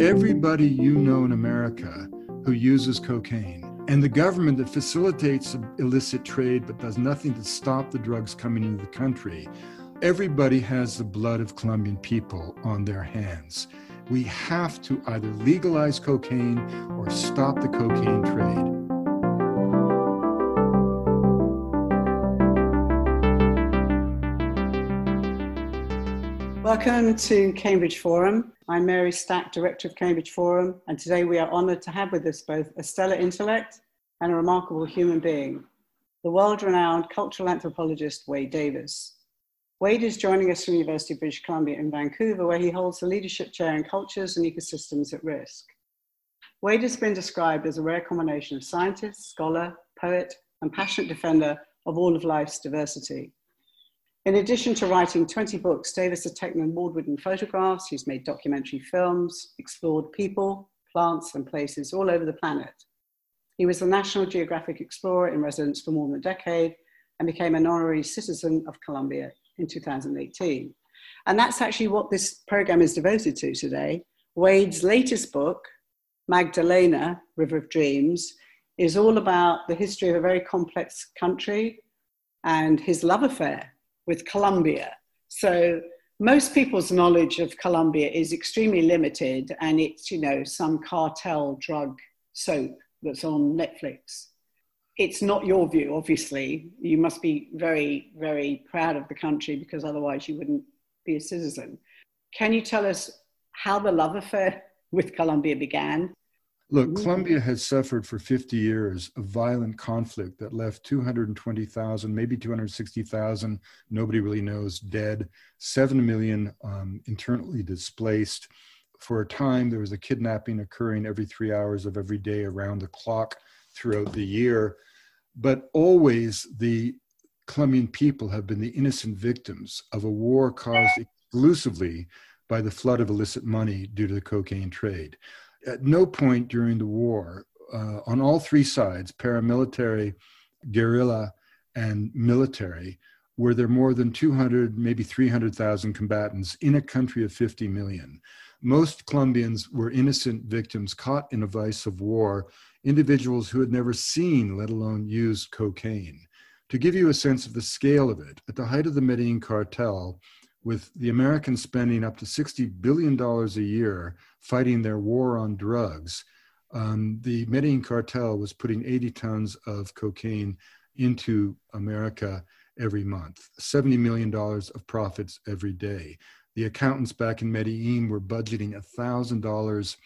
Everybody you know in America who uses cocaine and the government that facilitates illicit trade but does nothing to stop the drugs coming into the country, everybody has the blood of Colombian people on their hands. We have to either legalize cocaine or stop the cocaine trade. Welcome to Cambridge Forum. I'm Mary Stack, Director of Cambridge Forum, and today we are honoured to have with us both a stellar intellect and a remarkable human being, the world-renowned cultural anthropologist Wade Davis. Wade is joining us from the University of British Columbia in Vancouver, where he holds the leadership chair in Cultures and Ecosystems at Risk. Wade has been described as a rare combination of scientist, scholar, poet, and passionate defender of all of life's diversity. In addition to writing 20 books, Davis has taken award-winning photographs, he's made documentary films, explored people, plants, and places all over the planet. He was the National Geographic Explorer in residence for more than a decade and became an honorary citizen of Colombia in 2018. And that's actually what this program is devoted to today. Wade's latest book, Magdalena, River of Dreams, is all about the history of a very complex country and his love affair with Colombia. So most people's knowledge of Colombia is extremely limited, and it's, you know, some cartel drug soap that's on Netflix. It's not your view, obviously. You must be very, very proud of the country because otherwise you wouldn't be a citizen. Can you tell us how the love affair with Colombia began? Look, Colombia has suffered for 50 years a violent conflict that left 220,000, maybe 260,000, nobody really knows, dead, 7 million internally displaced. For a time, there was a kidnapping occurring every 3 hours of every day around the clock throughout the year. But always the Colombian people have been the innocent victims of a war caused exclusively by the flood of illicit money due to the cocaine trade. At no point during the war, on all three sides, paramilitary, guerrilla, and military, were there more than 200, maybe 300,000 combatants in a country of 50 million. Most Colombians were innocent victims caught in a vice of war, individuals who had never seen, let alone used, cocaine. To give you a sense of the scale of it, at the height of the Medellin cartel, with the Americans spending up to $60 billion a year fighting their war on drugs, the Medellin cartel was putting 80 tons of cocaine into America every month, $70 million of profits every day. The accountants back in Medellin were budgeting $1,000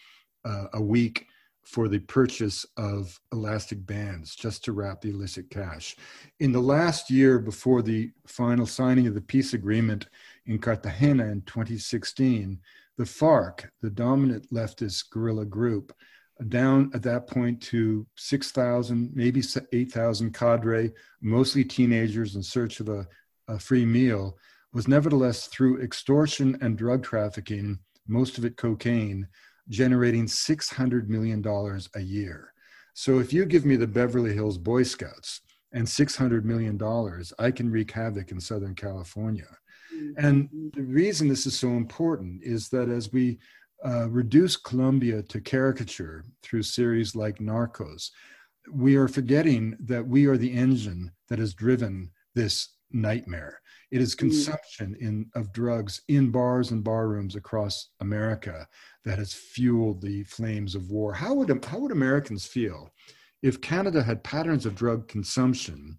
a week for the purchase of elastic bands just to wrap the illicit cash. In the last year before the final signing of the peace agreement in Cartagena in 2016, the FARC, the dominant leftist guerrilla group, down at that point to 6,000, maybe 8,000 cadre, mostly teenagers in search of a free meal, was nevertheless, through extortion and drug trafficking, most of it cocaine, generating $600 million a year. So if you give me the Beverly Hills Boy Scouts and $600 million, I can wreak havoc in Southern California. And the reason this is so important is that as we reduce Colombia to caricature through series like Narcos, we are forgetting that we are the engine that has driven this nightmare. It is consumption of drugs in bars and bar rooms across America that has fueled the flames of war. How would Americans feel if Canada had patterns of drug consumption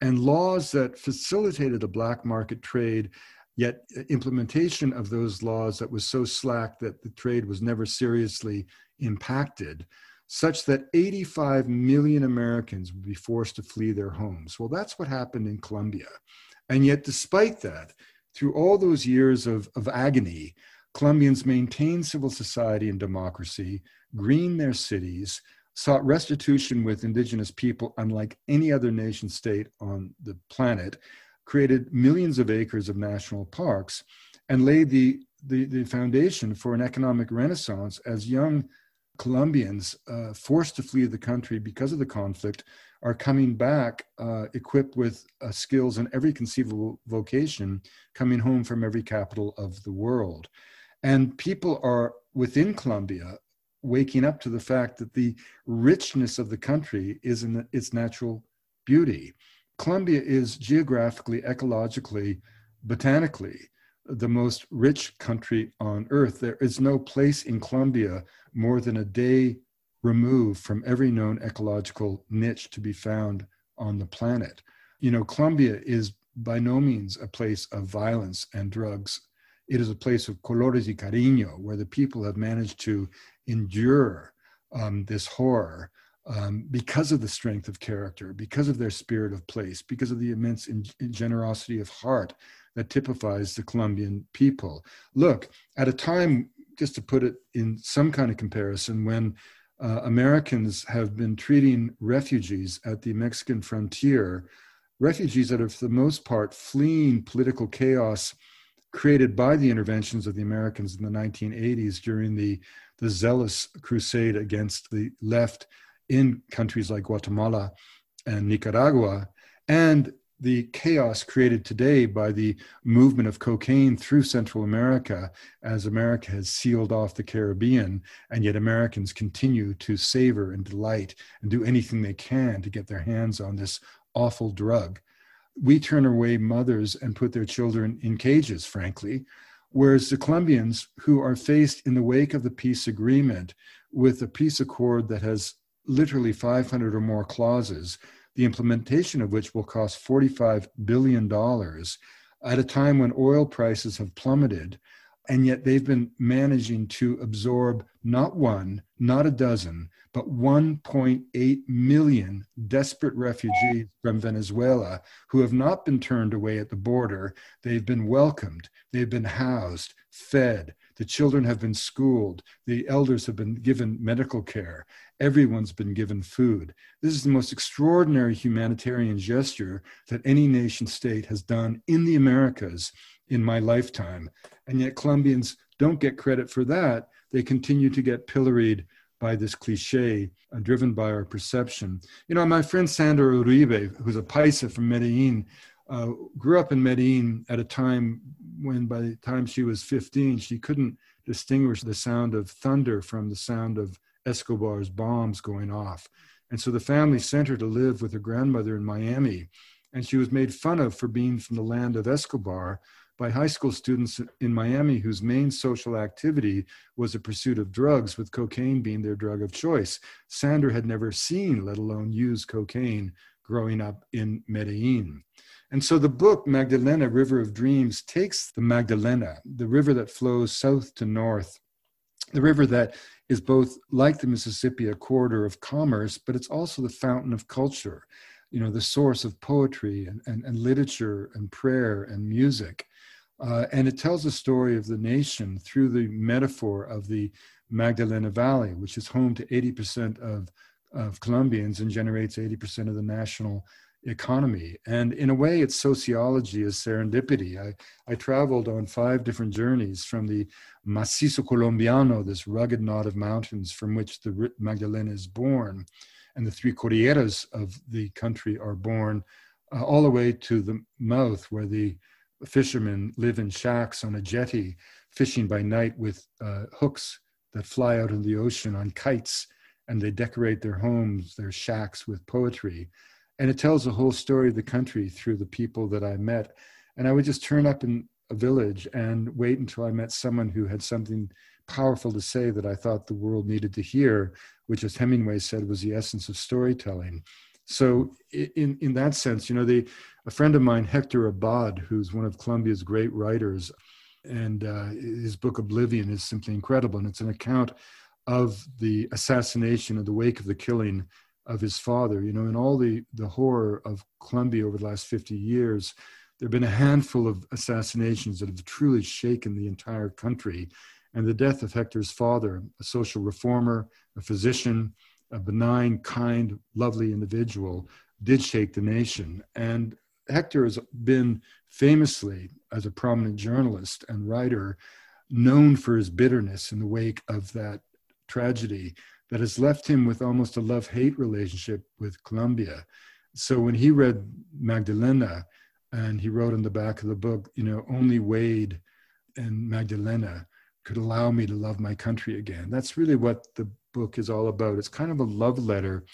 and laws that facilitated a black market trade, yet implementation of those laws that was so slack that the trade was never seriously impacted, such that 85 million Americans would be forced to flee their homes? Well, that's what happened in Colombia. And yet, despite that, through all those years of agony, Colombians maintained civil society and democracy, greened their cities, sought restitution with indigenous people unlike any other nation state on the planet, created millions of acres of national parks, and laid the foundation for an economic renaissance as young Colombians forced to flee the country because of the conflict are coming back equipped with skills in every conceivable vocation, coming home from every capital of the world. And people are within Colombia, waking up to the fact that the richness of the country is in its natural beauty. Colombia is geographically, ecologically, botanically, the most rich country on earth. There is no place in Colombia more than a day removed from every known ecological niche to be found on the planet. You know, Colombia is by no means a place of violence and drugs. It is a place of colores y cariño, where the people have managed to endure this horror because of the strength of character, because of their spirit of place, because of the immense generosity of heart that typifies the Colombian people. Look, at a time, just to put it in some kind of comparison, when Americans have been treating refugees at the Mexican frontier, refugees that are for the most part fleeing political chaos created by the interventions of the Americans in the 1980s during the zealous crusade against the left in countries like Guatemala and Nicaragua, and the chaos created today by the movement of cocaine through Central America, as America has sealed off the Caribbean, and yet Americans continue to savor and delight and do anything they can to get their hands on this awful drug. We turn away mothers and put their children in cages, frankly, whereas the Colombians, who are faced in the wake of the peace agreement with a peace accord that has literally 500 or more clauses, the implementation of which will cost $45 billion at a time when oil prices have plummeted, and yet they've been managing to absorb not one, not a dozen, but 1.8 million desperate refugees from Venezuela who have not been turned away at the border. They've been welcomed, they've been housed, fed, the children have been schooled, the elders have been given medical care, everyone's been given food. This is the most extraordinary humanitarian gesture that any nation state has done in the Americas in my lifetime. And yet Colombians don't get credit for that. They continue to get pilloried by this cliche, driven by our perception. You know, my friend Sandor Uribe, who's a paisa from Medellin, grew up in Medellin at a time when by the time she was 15, she couldn't distinguish the sound of thunder from the sound of Escobar's bombs going off. And so the family sent her to live with her grandmother in Miami. And she was made fun of for being from the land of Escobar by high school students in Miami whose main social activity was the pursuit of drugs, with cocaine being their drug of choice. Sandra had never seen, let alone used, cocaine growing up in Medellin. And so the book, Magdalena, River of Dreams, takes the Magdalena, the river that flows south to north, the river that is both like the Mississippi, a corridor of commerce, but it's also the fountain of culture, you know, the source of poetry and literature and prayer and music. And it tells the story of the nation through the metaphor of the Magdalena Valley, which is home to 80% of Colombians and generates 80% of the national economy. And in a way, its sociology is serendipity. I traveled on 5 different journeys from the Macizo Colombiano, this rugged knot of mountains from which the Magdalena is born, and the 3 cordilleras of the country are born, all the way to the mouth where the fishermen live in shacks on a jetty, fishing by night with hooks that fly out in the ocean on kites, and they decorate their homes, their shacks, with poetry. And it tells the whole story of the country through the people that I met. And I would just turn up in a village and wait until I met someone who had something powerful to say that I thought the world needed to hear, which, as Hemingway said, was the essence of storytelling. So in that sense, you know, a friend of mine, Hector Abad, who's one of Colombia's great writers, and his book Oblivion is simply incredible. And it's an account of the assassination, in the wake of the killing of his father. You know, in all the horror of Colombia over the last 50 years, there have been a handful of assassinations that have truly shaken the entire country. And the death of Hector's father, a social reformer, a physician, a benign, kind, lovely individual, did shake the nation. And Hector has been famously, as a prominent journalist and writer, known for his bitterness in the wake of that tragedy that has left him with almost a love-hate relationship with Colombia. So when he read Magdalena, and he wrote in the back of the book, you know, only Wade and Magdalena could allow me to love my country again. That's really what the book is all about. It's kind of a love letter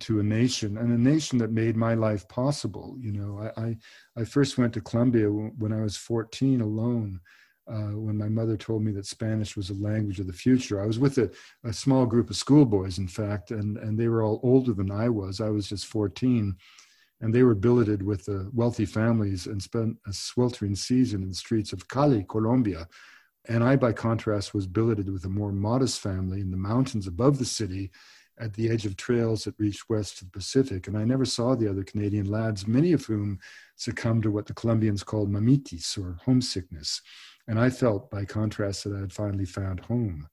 to a nation, and a nation that made my life possible. You know, I first went to Colombia when I was 14 alone, when my mother told me that Spanish was a language of the future. I was with a small group of schoolboys, in fact, and they were all older than I was. I was just 14, and they were billeted with wealthy families and spent a sweltering season in the streets of Cali, Colombia. And I, by contrast, was billeted with a more modest family in the mountains above the city, at the edge of trails that reached west to the Pacific. And I never saw the other Canadian lads, many of whom succumbed to what the Colombians called mamitis, or homesickness. And I felt, by contrast, that I had finally found home.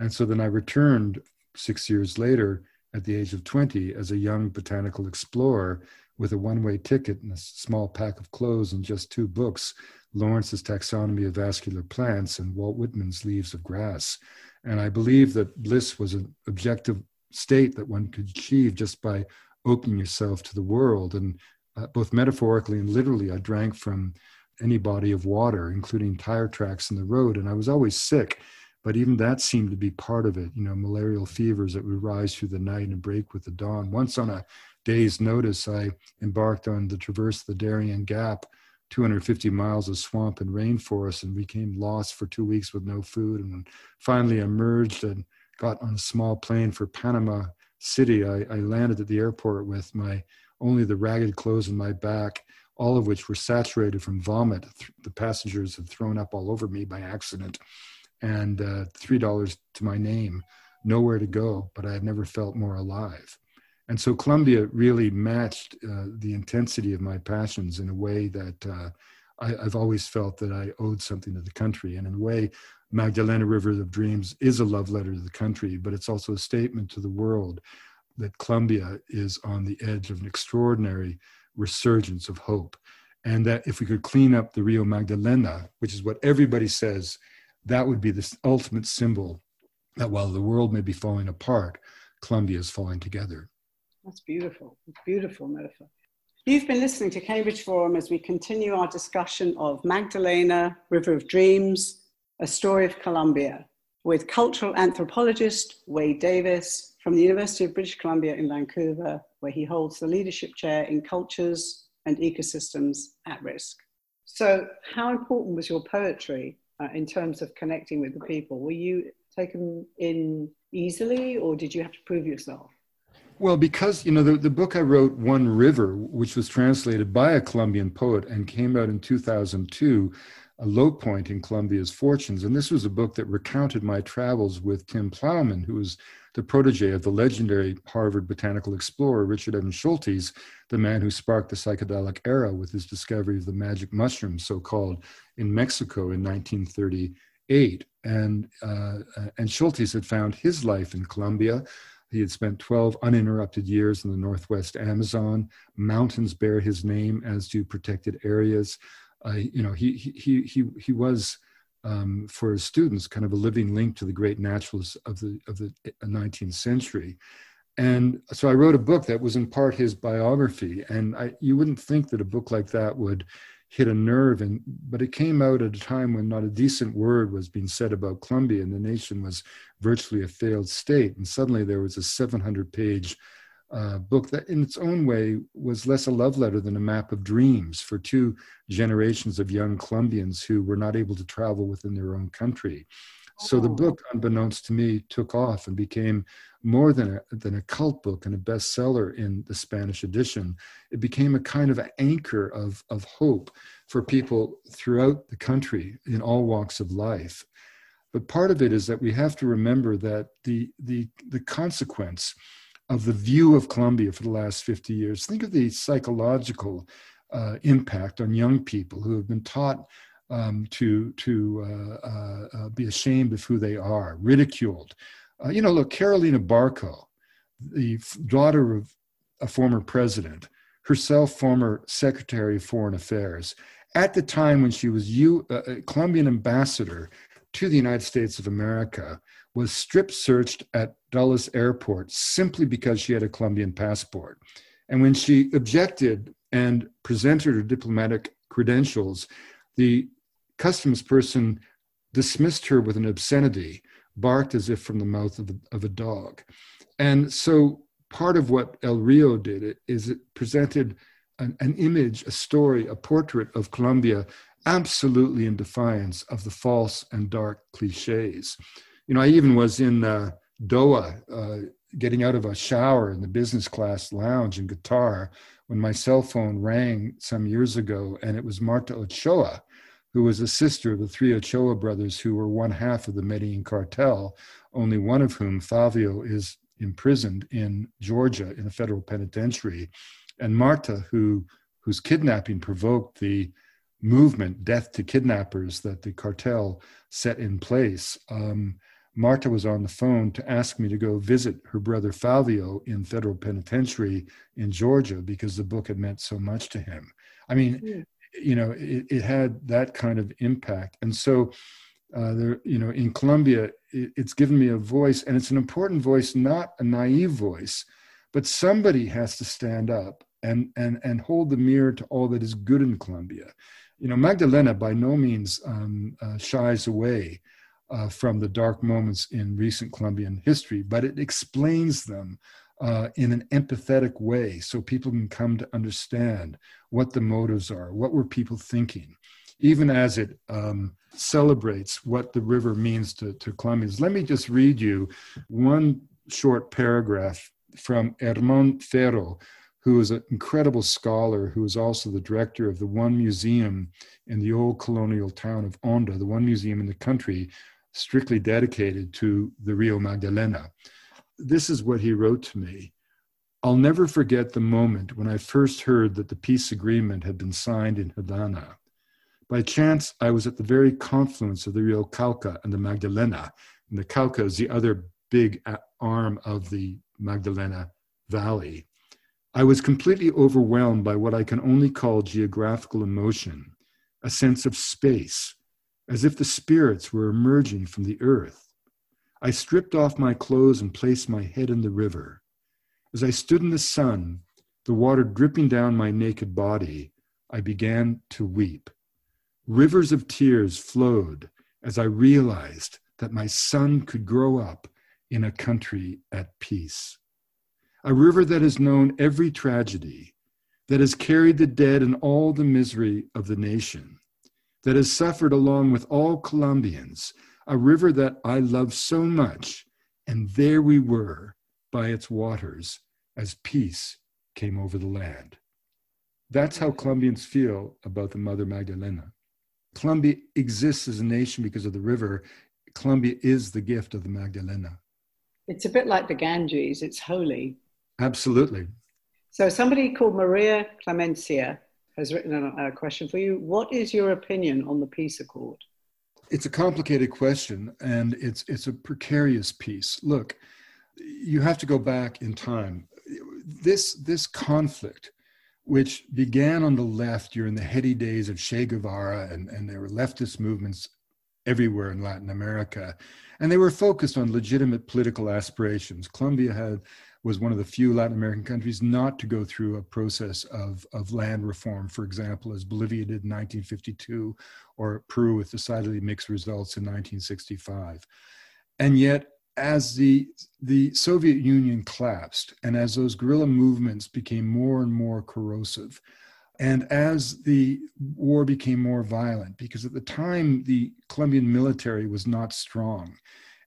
And so then I returned 6 years later at the age of 20 as a young botanical explorer with a one-way ticket and a small pack of clothes and just 2 books, Lawrence's Taxonomy of Vascular Plants and Walt Whitman's Leaves of Grass. And I believe that bliss was an objective state that one could achieve just by opening yourself to the world. And both metaphorically and literally, I drank from any body of water, including tire tracks in the road. And I was always sick, but even that seemed to be part of it. You know, malarial fevers that would rise through the night and break with the dawn. Once on a day's notice, I embarked on the traverse of the Darien Gap, 250 miles of swamp and rainforest, and became lost for 2 weeks with no food. And when finally emerged and got on a small plane for Panama City, I landed at the airport with only the ragged clothes on my back, all of which were saturated from vomit. The passengers had thrown up all over me by accident, and $3 to my name, nowhere to go, but I had never felt more alive. And so Colombia really matched the intensity of my passions in a way that I've always felt that I owed something to the country. And in a way, Magdalena River of Dreams is a love letter to the country, but it's also a statement to the world that Colombia is on the edge of an extraordinary resurgence of hope. And that if we could clean up the Rio Magdalena, which is what everybody says, that would be the ultimate symbol that while the world may be falling apart, Colombia is falling together. That's beautiful. Beautiful metaphor. You've been listening to Cambridge Forum as we continue our discussion of Magdalena, River of Dreams, A Story of Colombia, with cultural anthropologist Wade Davis from the University of British Columbia in Vancouver, where he holds the leadership chair in cultures and ecosystems at risk. So how important was your poetry in terms of connecting with the people? Were you taken in easily, or did you have to prove yourself? Well, because, you know, the book I wrote, One River, which was translated by a Colombian poet and came out in 2002, a low point in Colombia's fortunes. And this was a book that recounted my travels with Tim Plowman, who was the protege of the legendary Harvard botanical explorer, Richard Evans Schultes, the man who sparked the psychedelic era with his discovery of the magic mushroom, so-called, in Mexico in 1938. And Schultes had found his life in Colombia. He had spent 12 uninterrupted years in the Northwest Amazon. Mountains bear his name, as do protected areas. You know, he was, for his students, kind of a living link to the great naturalists of the 19th century. And so I wrote a book that was in part his biography. And you wouldn't think that a book like that would hit a nerve, but it came out at a time when not a decent word was being said about Colombia, and the nation was virtually a failed state. And suddenly there was a 700-page book that in its own way was less a love letter than a map of dreams for 2 generations of young Colombians who were not able to travel within their own country. So the book, unbeknownst to me, took off and became more than a cult book and a bestseller in the Spanish edition. It became a kind of anchor of hope for people throughout the country in all walks of life. But part of it is that we have to remember that the consequence of the view of Colombia for the last 50 years. Think of the psychological impact on young people who have been taught to be ashamed of who they are, ridiculed. You know, look, Carolina Barco, the daughter of a former president, herself former Secretary of Foreign Affairs, at the time when she was Colombian ambassador to the United States of America, was strip-searched at Dulles Airport simply because she had a Colombian passport. And when she objected and presented her diplomatic credentials, the customs person dismissed her with an obscenity, barked as if from the mouth of a dog. And so part of what El Rio did is it presented an image, a story, a portrait of Colombia absolutely in defiance of the false and dark cliches. You know, I even was in Doha, getting out of a shower in the business class lounge in Qatar when my cell phone rang some years ago, and it was Marta Ochoa, who was a sister of the three Ochoa brothers who were one half of the Medellin cartel, only one of whom, Fabio, is imprisoned in Georgia in a federal penitentiary. And Marta, whose kidnapping provoked the movement, Death to Kidnappers, that the cartel set in place, Marta was on the phone to ask me to go visit her brother Fabio in federal penitentiary in Georgia because the book had meant so much to him. I mean, you know, it had that kind of impact. And so, there, you know, in Colombia, it's given me a voice, and it's an important voice, not a naive voice, but somebody has to stand up and hold the mirror to all that is good in Colombia. You know, Magdalena by no means shies away from the dark moments in recent Colombian history, but it explains them in an empathetic way so people can come to understand what the motives are, what were people thinking, even as it celebrates what the river means to Colombians. Let me just read you one short paragraph from Hermón Ferro, who is an incredible scholar, who is also the director of the one museum in the old colonial town of Onda, the one museum in the country strictly dedicated to the Rio Magdalena. This is what he wrote to me. "I'll never forget the moment when I first heard that the peace agreement had been signed in Havana. By chance, I was at the very confluence of the Rio Cauca and the Magdalena, and the Cauca is the other big arm of the Magdalena Valley. I was completely overwhelmed by what I can only call geographical emotion, a sense of space, as if the spirits were emerging from the earth. I stripped off my clothes and placed my head in the river. As I stood in the sun, the water dripping down my naked body, I began to weep. Rivers of tears flowed as I realized that my son could grow up in a country at peace. A river that has known every tragedy, that has carried the dead and all the misery of the nation, that has suffered along with all Colombians, a river that I love so much, and there we were by its waters as peace came over the land." That's how Colombians feel about the Mother Magdalena. Colombia exists as a nation because of the river. Colombia is the gift of the Magdalena. It's a bit like the Ganges, it's holy. Absolutely. So somebody called Maria Clemencia has written a question for you. What is your opinion on the peace accord? It's a complicated question, and it's a precarious piece. Look, you have to go back in time. This conflict, which began on the left during the heady days of Che Guevara, and there were leftist movements everywhere in Latin America, and they were focused on legitimate political aspirations. Colombia was one of the few Latin American countries not to go through a process of land reform, for example, as Bolivia did in 1952, or Peru with decidedly mixed results in 1965. And yet, as the Soviet Union collapsed, and as those guerrilla movements became more and more corrosive, and as the war became more violent, because at the time the Colombian military was not strong,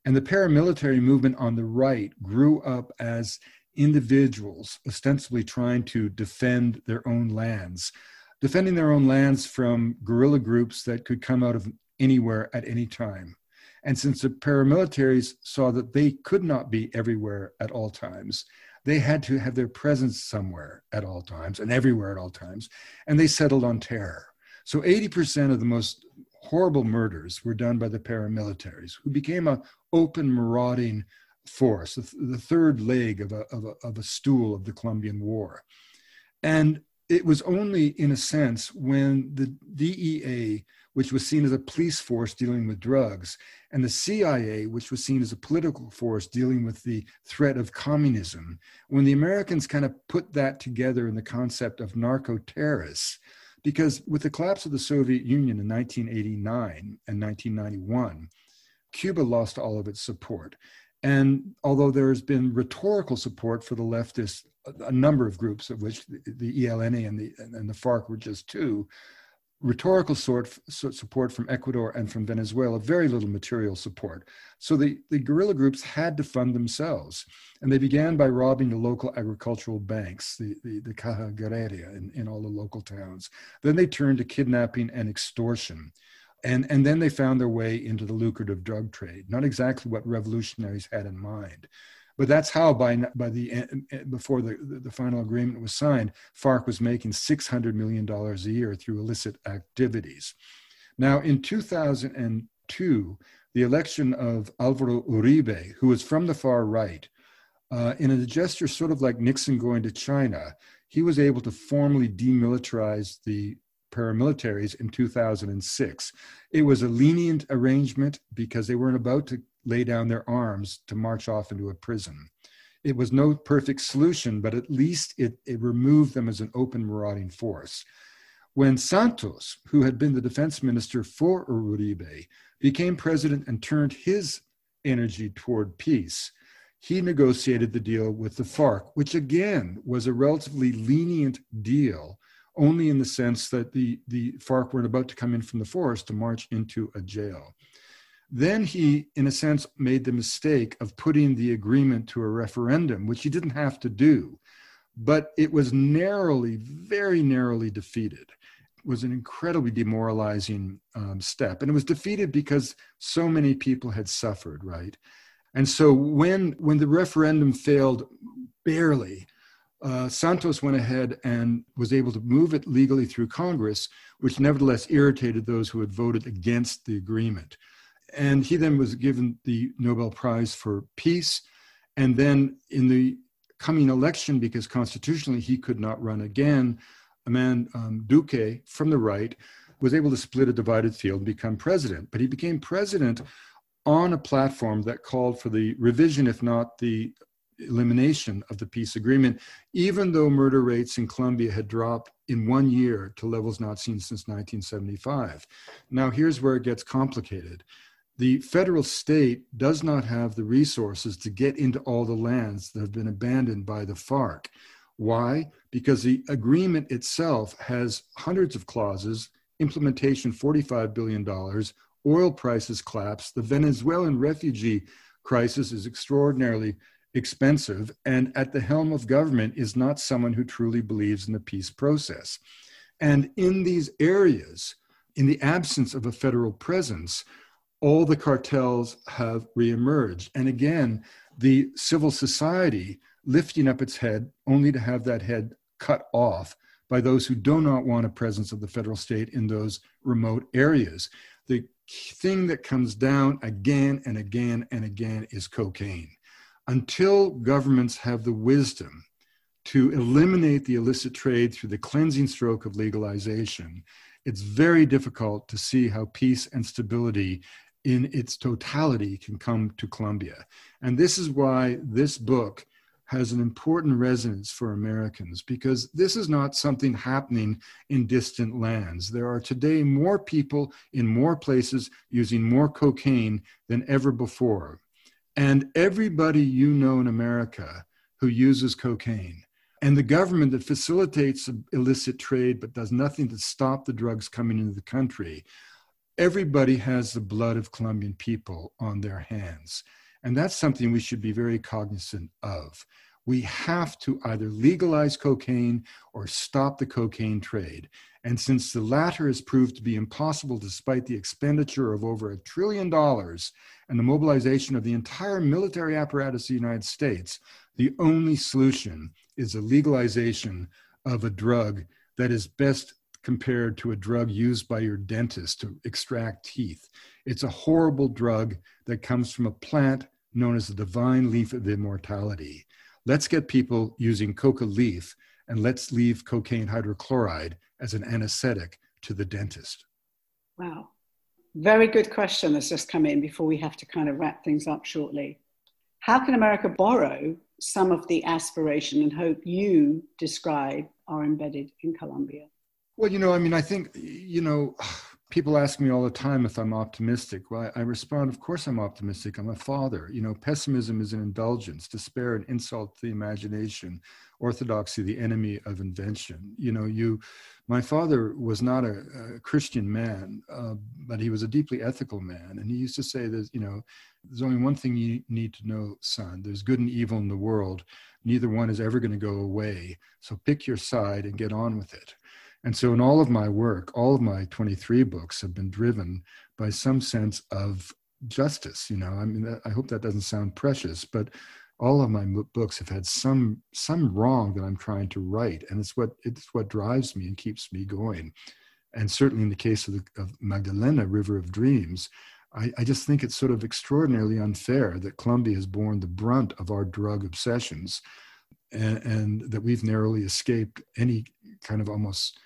and the paramilitary movement on the right grew up as individuals ostensibly trying to defend their own lands, from guerrilla groups that could come out of anywhere at any time. And since the paramilitaries saw that they could not be everywhere at all times, they had to have their presence somewhere at all times and everywhere at all times, and they settled on terror. So 80% of the most horrible murders were done by the paramilitaries, who became an open, marauding force, the third leg of a stool of the Colombian War. And it was only, in a sense, when the DEA, which was seen as a police force dealing with drugs, and the CIA, which was seen as a political force dealing with the threat of communism, when the Americans kind of put that together in the concept of narco-terrorists, Because with the collapse of the Soviet Union in 1989 and 1991, Cuba lost all of its support. And although there has been rhetorical support for the leftists, a number of groups of which the ELN and the FARC were just two, rhetorical support from Ecuador and from Venezuela, very little material support. So the guerrilla groups had to fund themselves. And they began by robbing the local agricultural banks, the Caja Agraria in all the local towns. Then they turned to kidnapping and extortion. And then they found their way into the lucrative drug trade, not exactly what revolutionaries had in mind. But that's how, before the final agreement was signed, FARC was making $600 million a year through illicit activities. Now, in 2002, the election of Álvaro Uribe, who was from the far right, in a gesture sort of like Nixon going to China, he was able to formally demilitarize the paramilitaries in 2006. It was a lenient arrangement because they weren't about to lay down their arms to march off into a prison. It was no perfect solution, but at least it removed them as an open marauding force. When Santos, who had been the defense minister for Uribe, became president and turned his energy toward peace, he negotiated the deal with the FARC, which again was a relatively lenient deal, only in the sense that the FARC weren't about to come in from the forest to march into a jail. Then he, in a sense, made the mistake of putting the agreement to a referendum, which he didn't have to do, but it was narrowly, very narrowly defeated. It was an incredibly demoralizing step. And it was defeated because so many people had suffered, right? And so when the referendum failed barely, Santos went ahead and was able to move it legally through Congress, which nevertheless irritated those who had voted against the agreement. And he then was given the Nobel Prize for Peace. And then in the coming election, because constitutionally he could not run again, a man, Duque, from the right, was able to split a divided field and become president. But he became president on a platform that called for the revision, if not the elimination, of the peace agreement, even though murder rates in Colombia had dropped in 1 year to levels not seen since 1975. Now, here's where it gets complicated. The federal state does not have the resources to get into all the lands that have been abandoned by the FARC. Why? Because the agreement itself has hundreds of clauses, implementation $45 billion, oil prices collapse, the Venezuelan refugee crisis is extraordinarily expensive, and at the helm of government is not someone who truly believes in the peace process. And in these areas, in the absence of a federal presence, all the cartels have reemerged. And again, the civil society lifting up its head only to have that head cut off by those who do not want a presence of the federal state in those remote areas. The thing that comes down again and again and again is cocaine. Until governments have the wisdom to eliminate the illicit trade through the cleansing stroke of legalization, it's very difficult to see how peace and stability in its totality can come to Colombia. And this is why this book has an important resonance for Americans, because this is not something happening in distant lands. There are today more people in more places using more cocaine than ever before. And everybody you know in America who uses cocaine, and the government that facilitates illicit trade but does nothing to stop the drugs coming into the country, everybody has the blood of Colombian people on their hands. And that's something we should be very cognizant of. We have to either legalize cocaine or stop the cocaine trade. And since the latter has proved to be impossible despite the expenditure of over $1 trillion and the mobilization of the entire military apparatus of the United States, the only solution is the legalization of a drug that is best compared to a drug used by your dentist to extract teeth. It's a horrible drug that comes from a plant known as the Divine Leaf of Immortality. Let's get people using coca leaf, and let's leave cocaine hydrochloride as an anesthetic to the dentist. Wow. Very good question that's just come in before we have to kind of wrap things up shortly. How can America borrow some of the aspiration and hope you describe are embedded in Colombia? Well, you know, I mean, I think, you know, people ask me all the time if I'm optimistic. Well, I respond, of course I'm optimistic. I'm a father. You know, pessimism is an indulgence, despair an insult to the imagination, orthodoxy the enemy of invention. You know, my father was not a Christian man, but he was a deeply ethical man. And he used to say that, you know, there's only one thing you need to know, son. There's good and evil in the world. Neither one is ever going to go away. So pick your side and get on with it. And so in all of my work, all of my 23 books have been driven by some sense of justice. You know, I mean, I hope that doesn't sound precious, but all of my books have had some wrong that I'm trying to right. And it's what drives me and keeps me going. And certainly in the case of Magdalena, River of Dreams, I just think it's sort of extraordinarily unfair that Colombia has borne the brunt of our drug obsessions and that we've narrowly escaped any kind of almost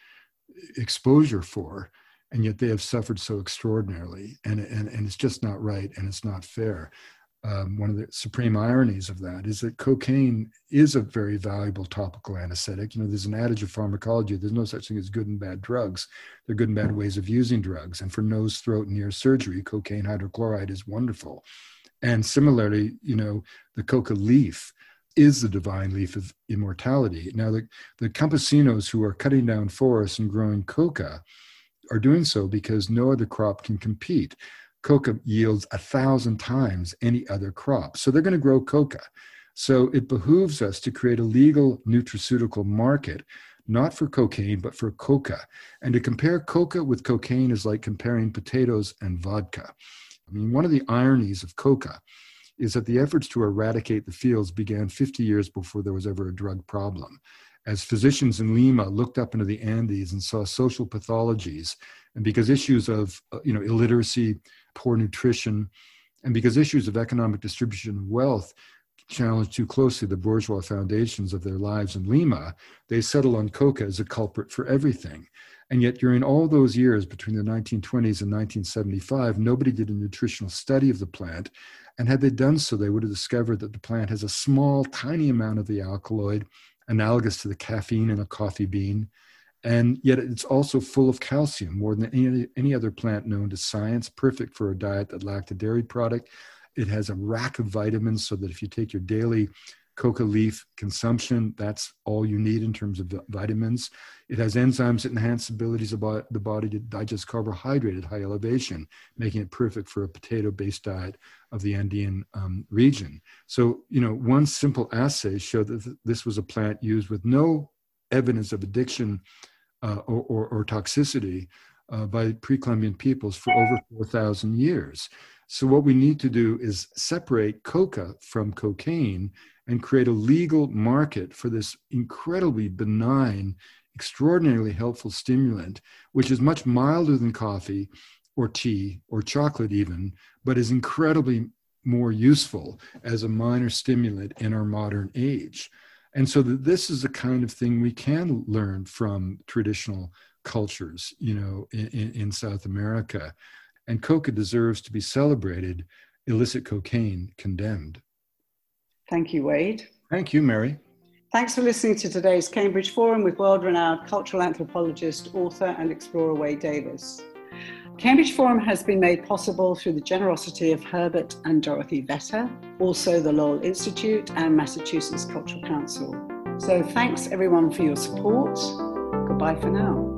exposure for, and yet they have suffered so extraordinarily, and it's just not right, and it's not fair. One of the supreme ironies of that is that cocaine is a very valuable topical anesthetic. You know, there's an adage of pharmacology, there's no such thing as good and bad drugs. They're good and bad ways of using drugs. And for nose, throat, and ear surgery, cocaine hydrochloride is wonderful. And similarly, you know, the coca leaf is the divine leaf of immortality. Now, the campesinos who are cutting down forests and growing coca are doing so because no other crop can compete. Coca yields 1,000 times any other crop. So they're going to grow coca. So it behooves us to create a legal nutraceutical market, not for cocaine, but for coca. And to compare coca with cocaine is like comparing potatoes and vodka. I mean, one of the ironies of coca is that the efforts to eradicate the fields began 50 years before there was ever a drug problem. As physicians in Lima looked up into the Andes and saw social pathologies, and because issues of, you know, illiteracy, poor nutrition, and because issues of economic distribution of wealth challenged too closely the bourgeois foundations of their lives in Lima, they settled on coca as a culprit for everything. And yet during all those years between the 1920s and 1975, nobody did a nutritional study of the plant. And had they done so, they would have discovered that the plant has a small, tiny amount of the alkaloid, analogous to the caffeine in a coffee bean. And yet it's also full of calcium, more than any other plant known to science, perfect for a diet that lacked a dairy product. It has a rack of vitamins so that if you take your daily coca leaf consumption, that's all you need in terms of vitamins. It has enzymes that enhance abilities of the body to digest carbohydrate at high elevation, making it perfect for a potato-based diet of the Andean region. So, you know, one simple assay showed that this was a plant used with no evidence of addiction or toxicity by pre-Columbian peoples for over 4,000 years. So what we need to do is separate coca from cocaine and create a legal market for this incredibly benign, extraordinarily helpful stimulant, which is much milder than coffee or tea or chocolate even, but is incredibly more useful as a minor stimulant in our modern age. And so this is the kind of thing we can learn from traditional cultures, you know, in South America. And coca deserves to be celebrated, illicit cocaine condemned. Thank you, Wade. Thank you, Mary. Thanks for listening to today's Cambridge Forum with world-renowned cultural anthropologist, author, and explorer Wade Davis. Cambridge Forum has been made possible through the generosity of Herbert and Dorothy Vetter, also the Lowell Institute and Massachusetts Cultural Council. So thanks everyone for your support. Goodbye for now.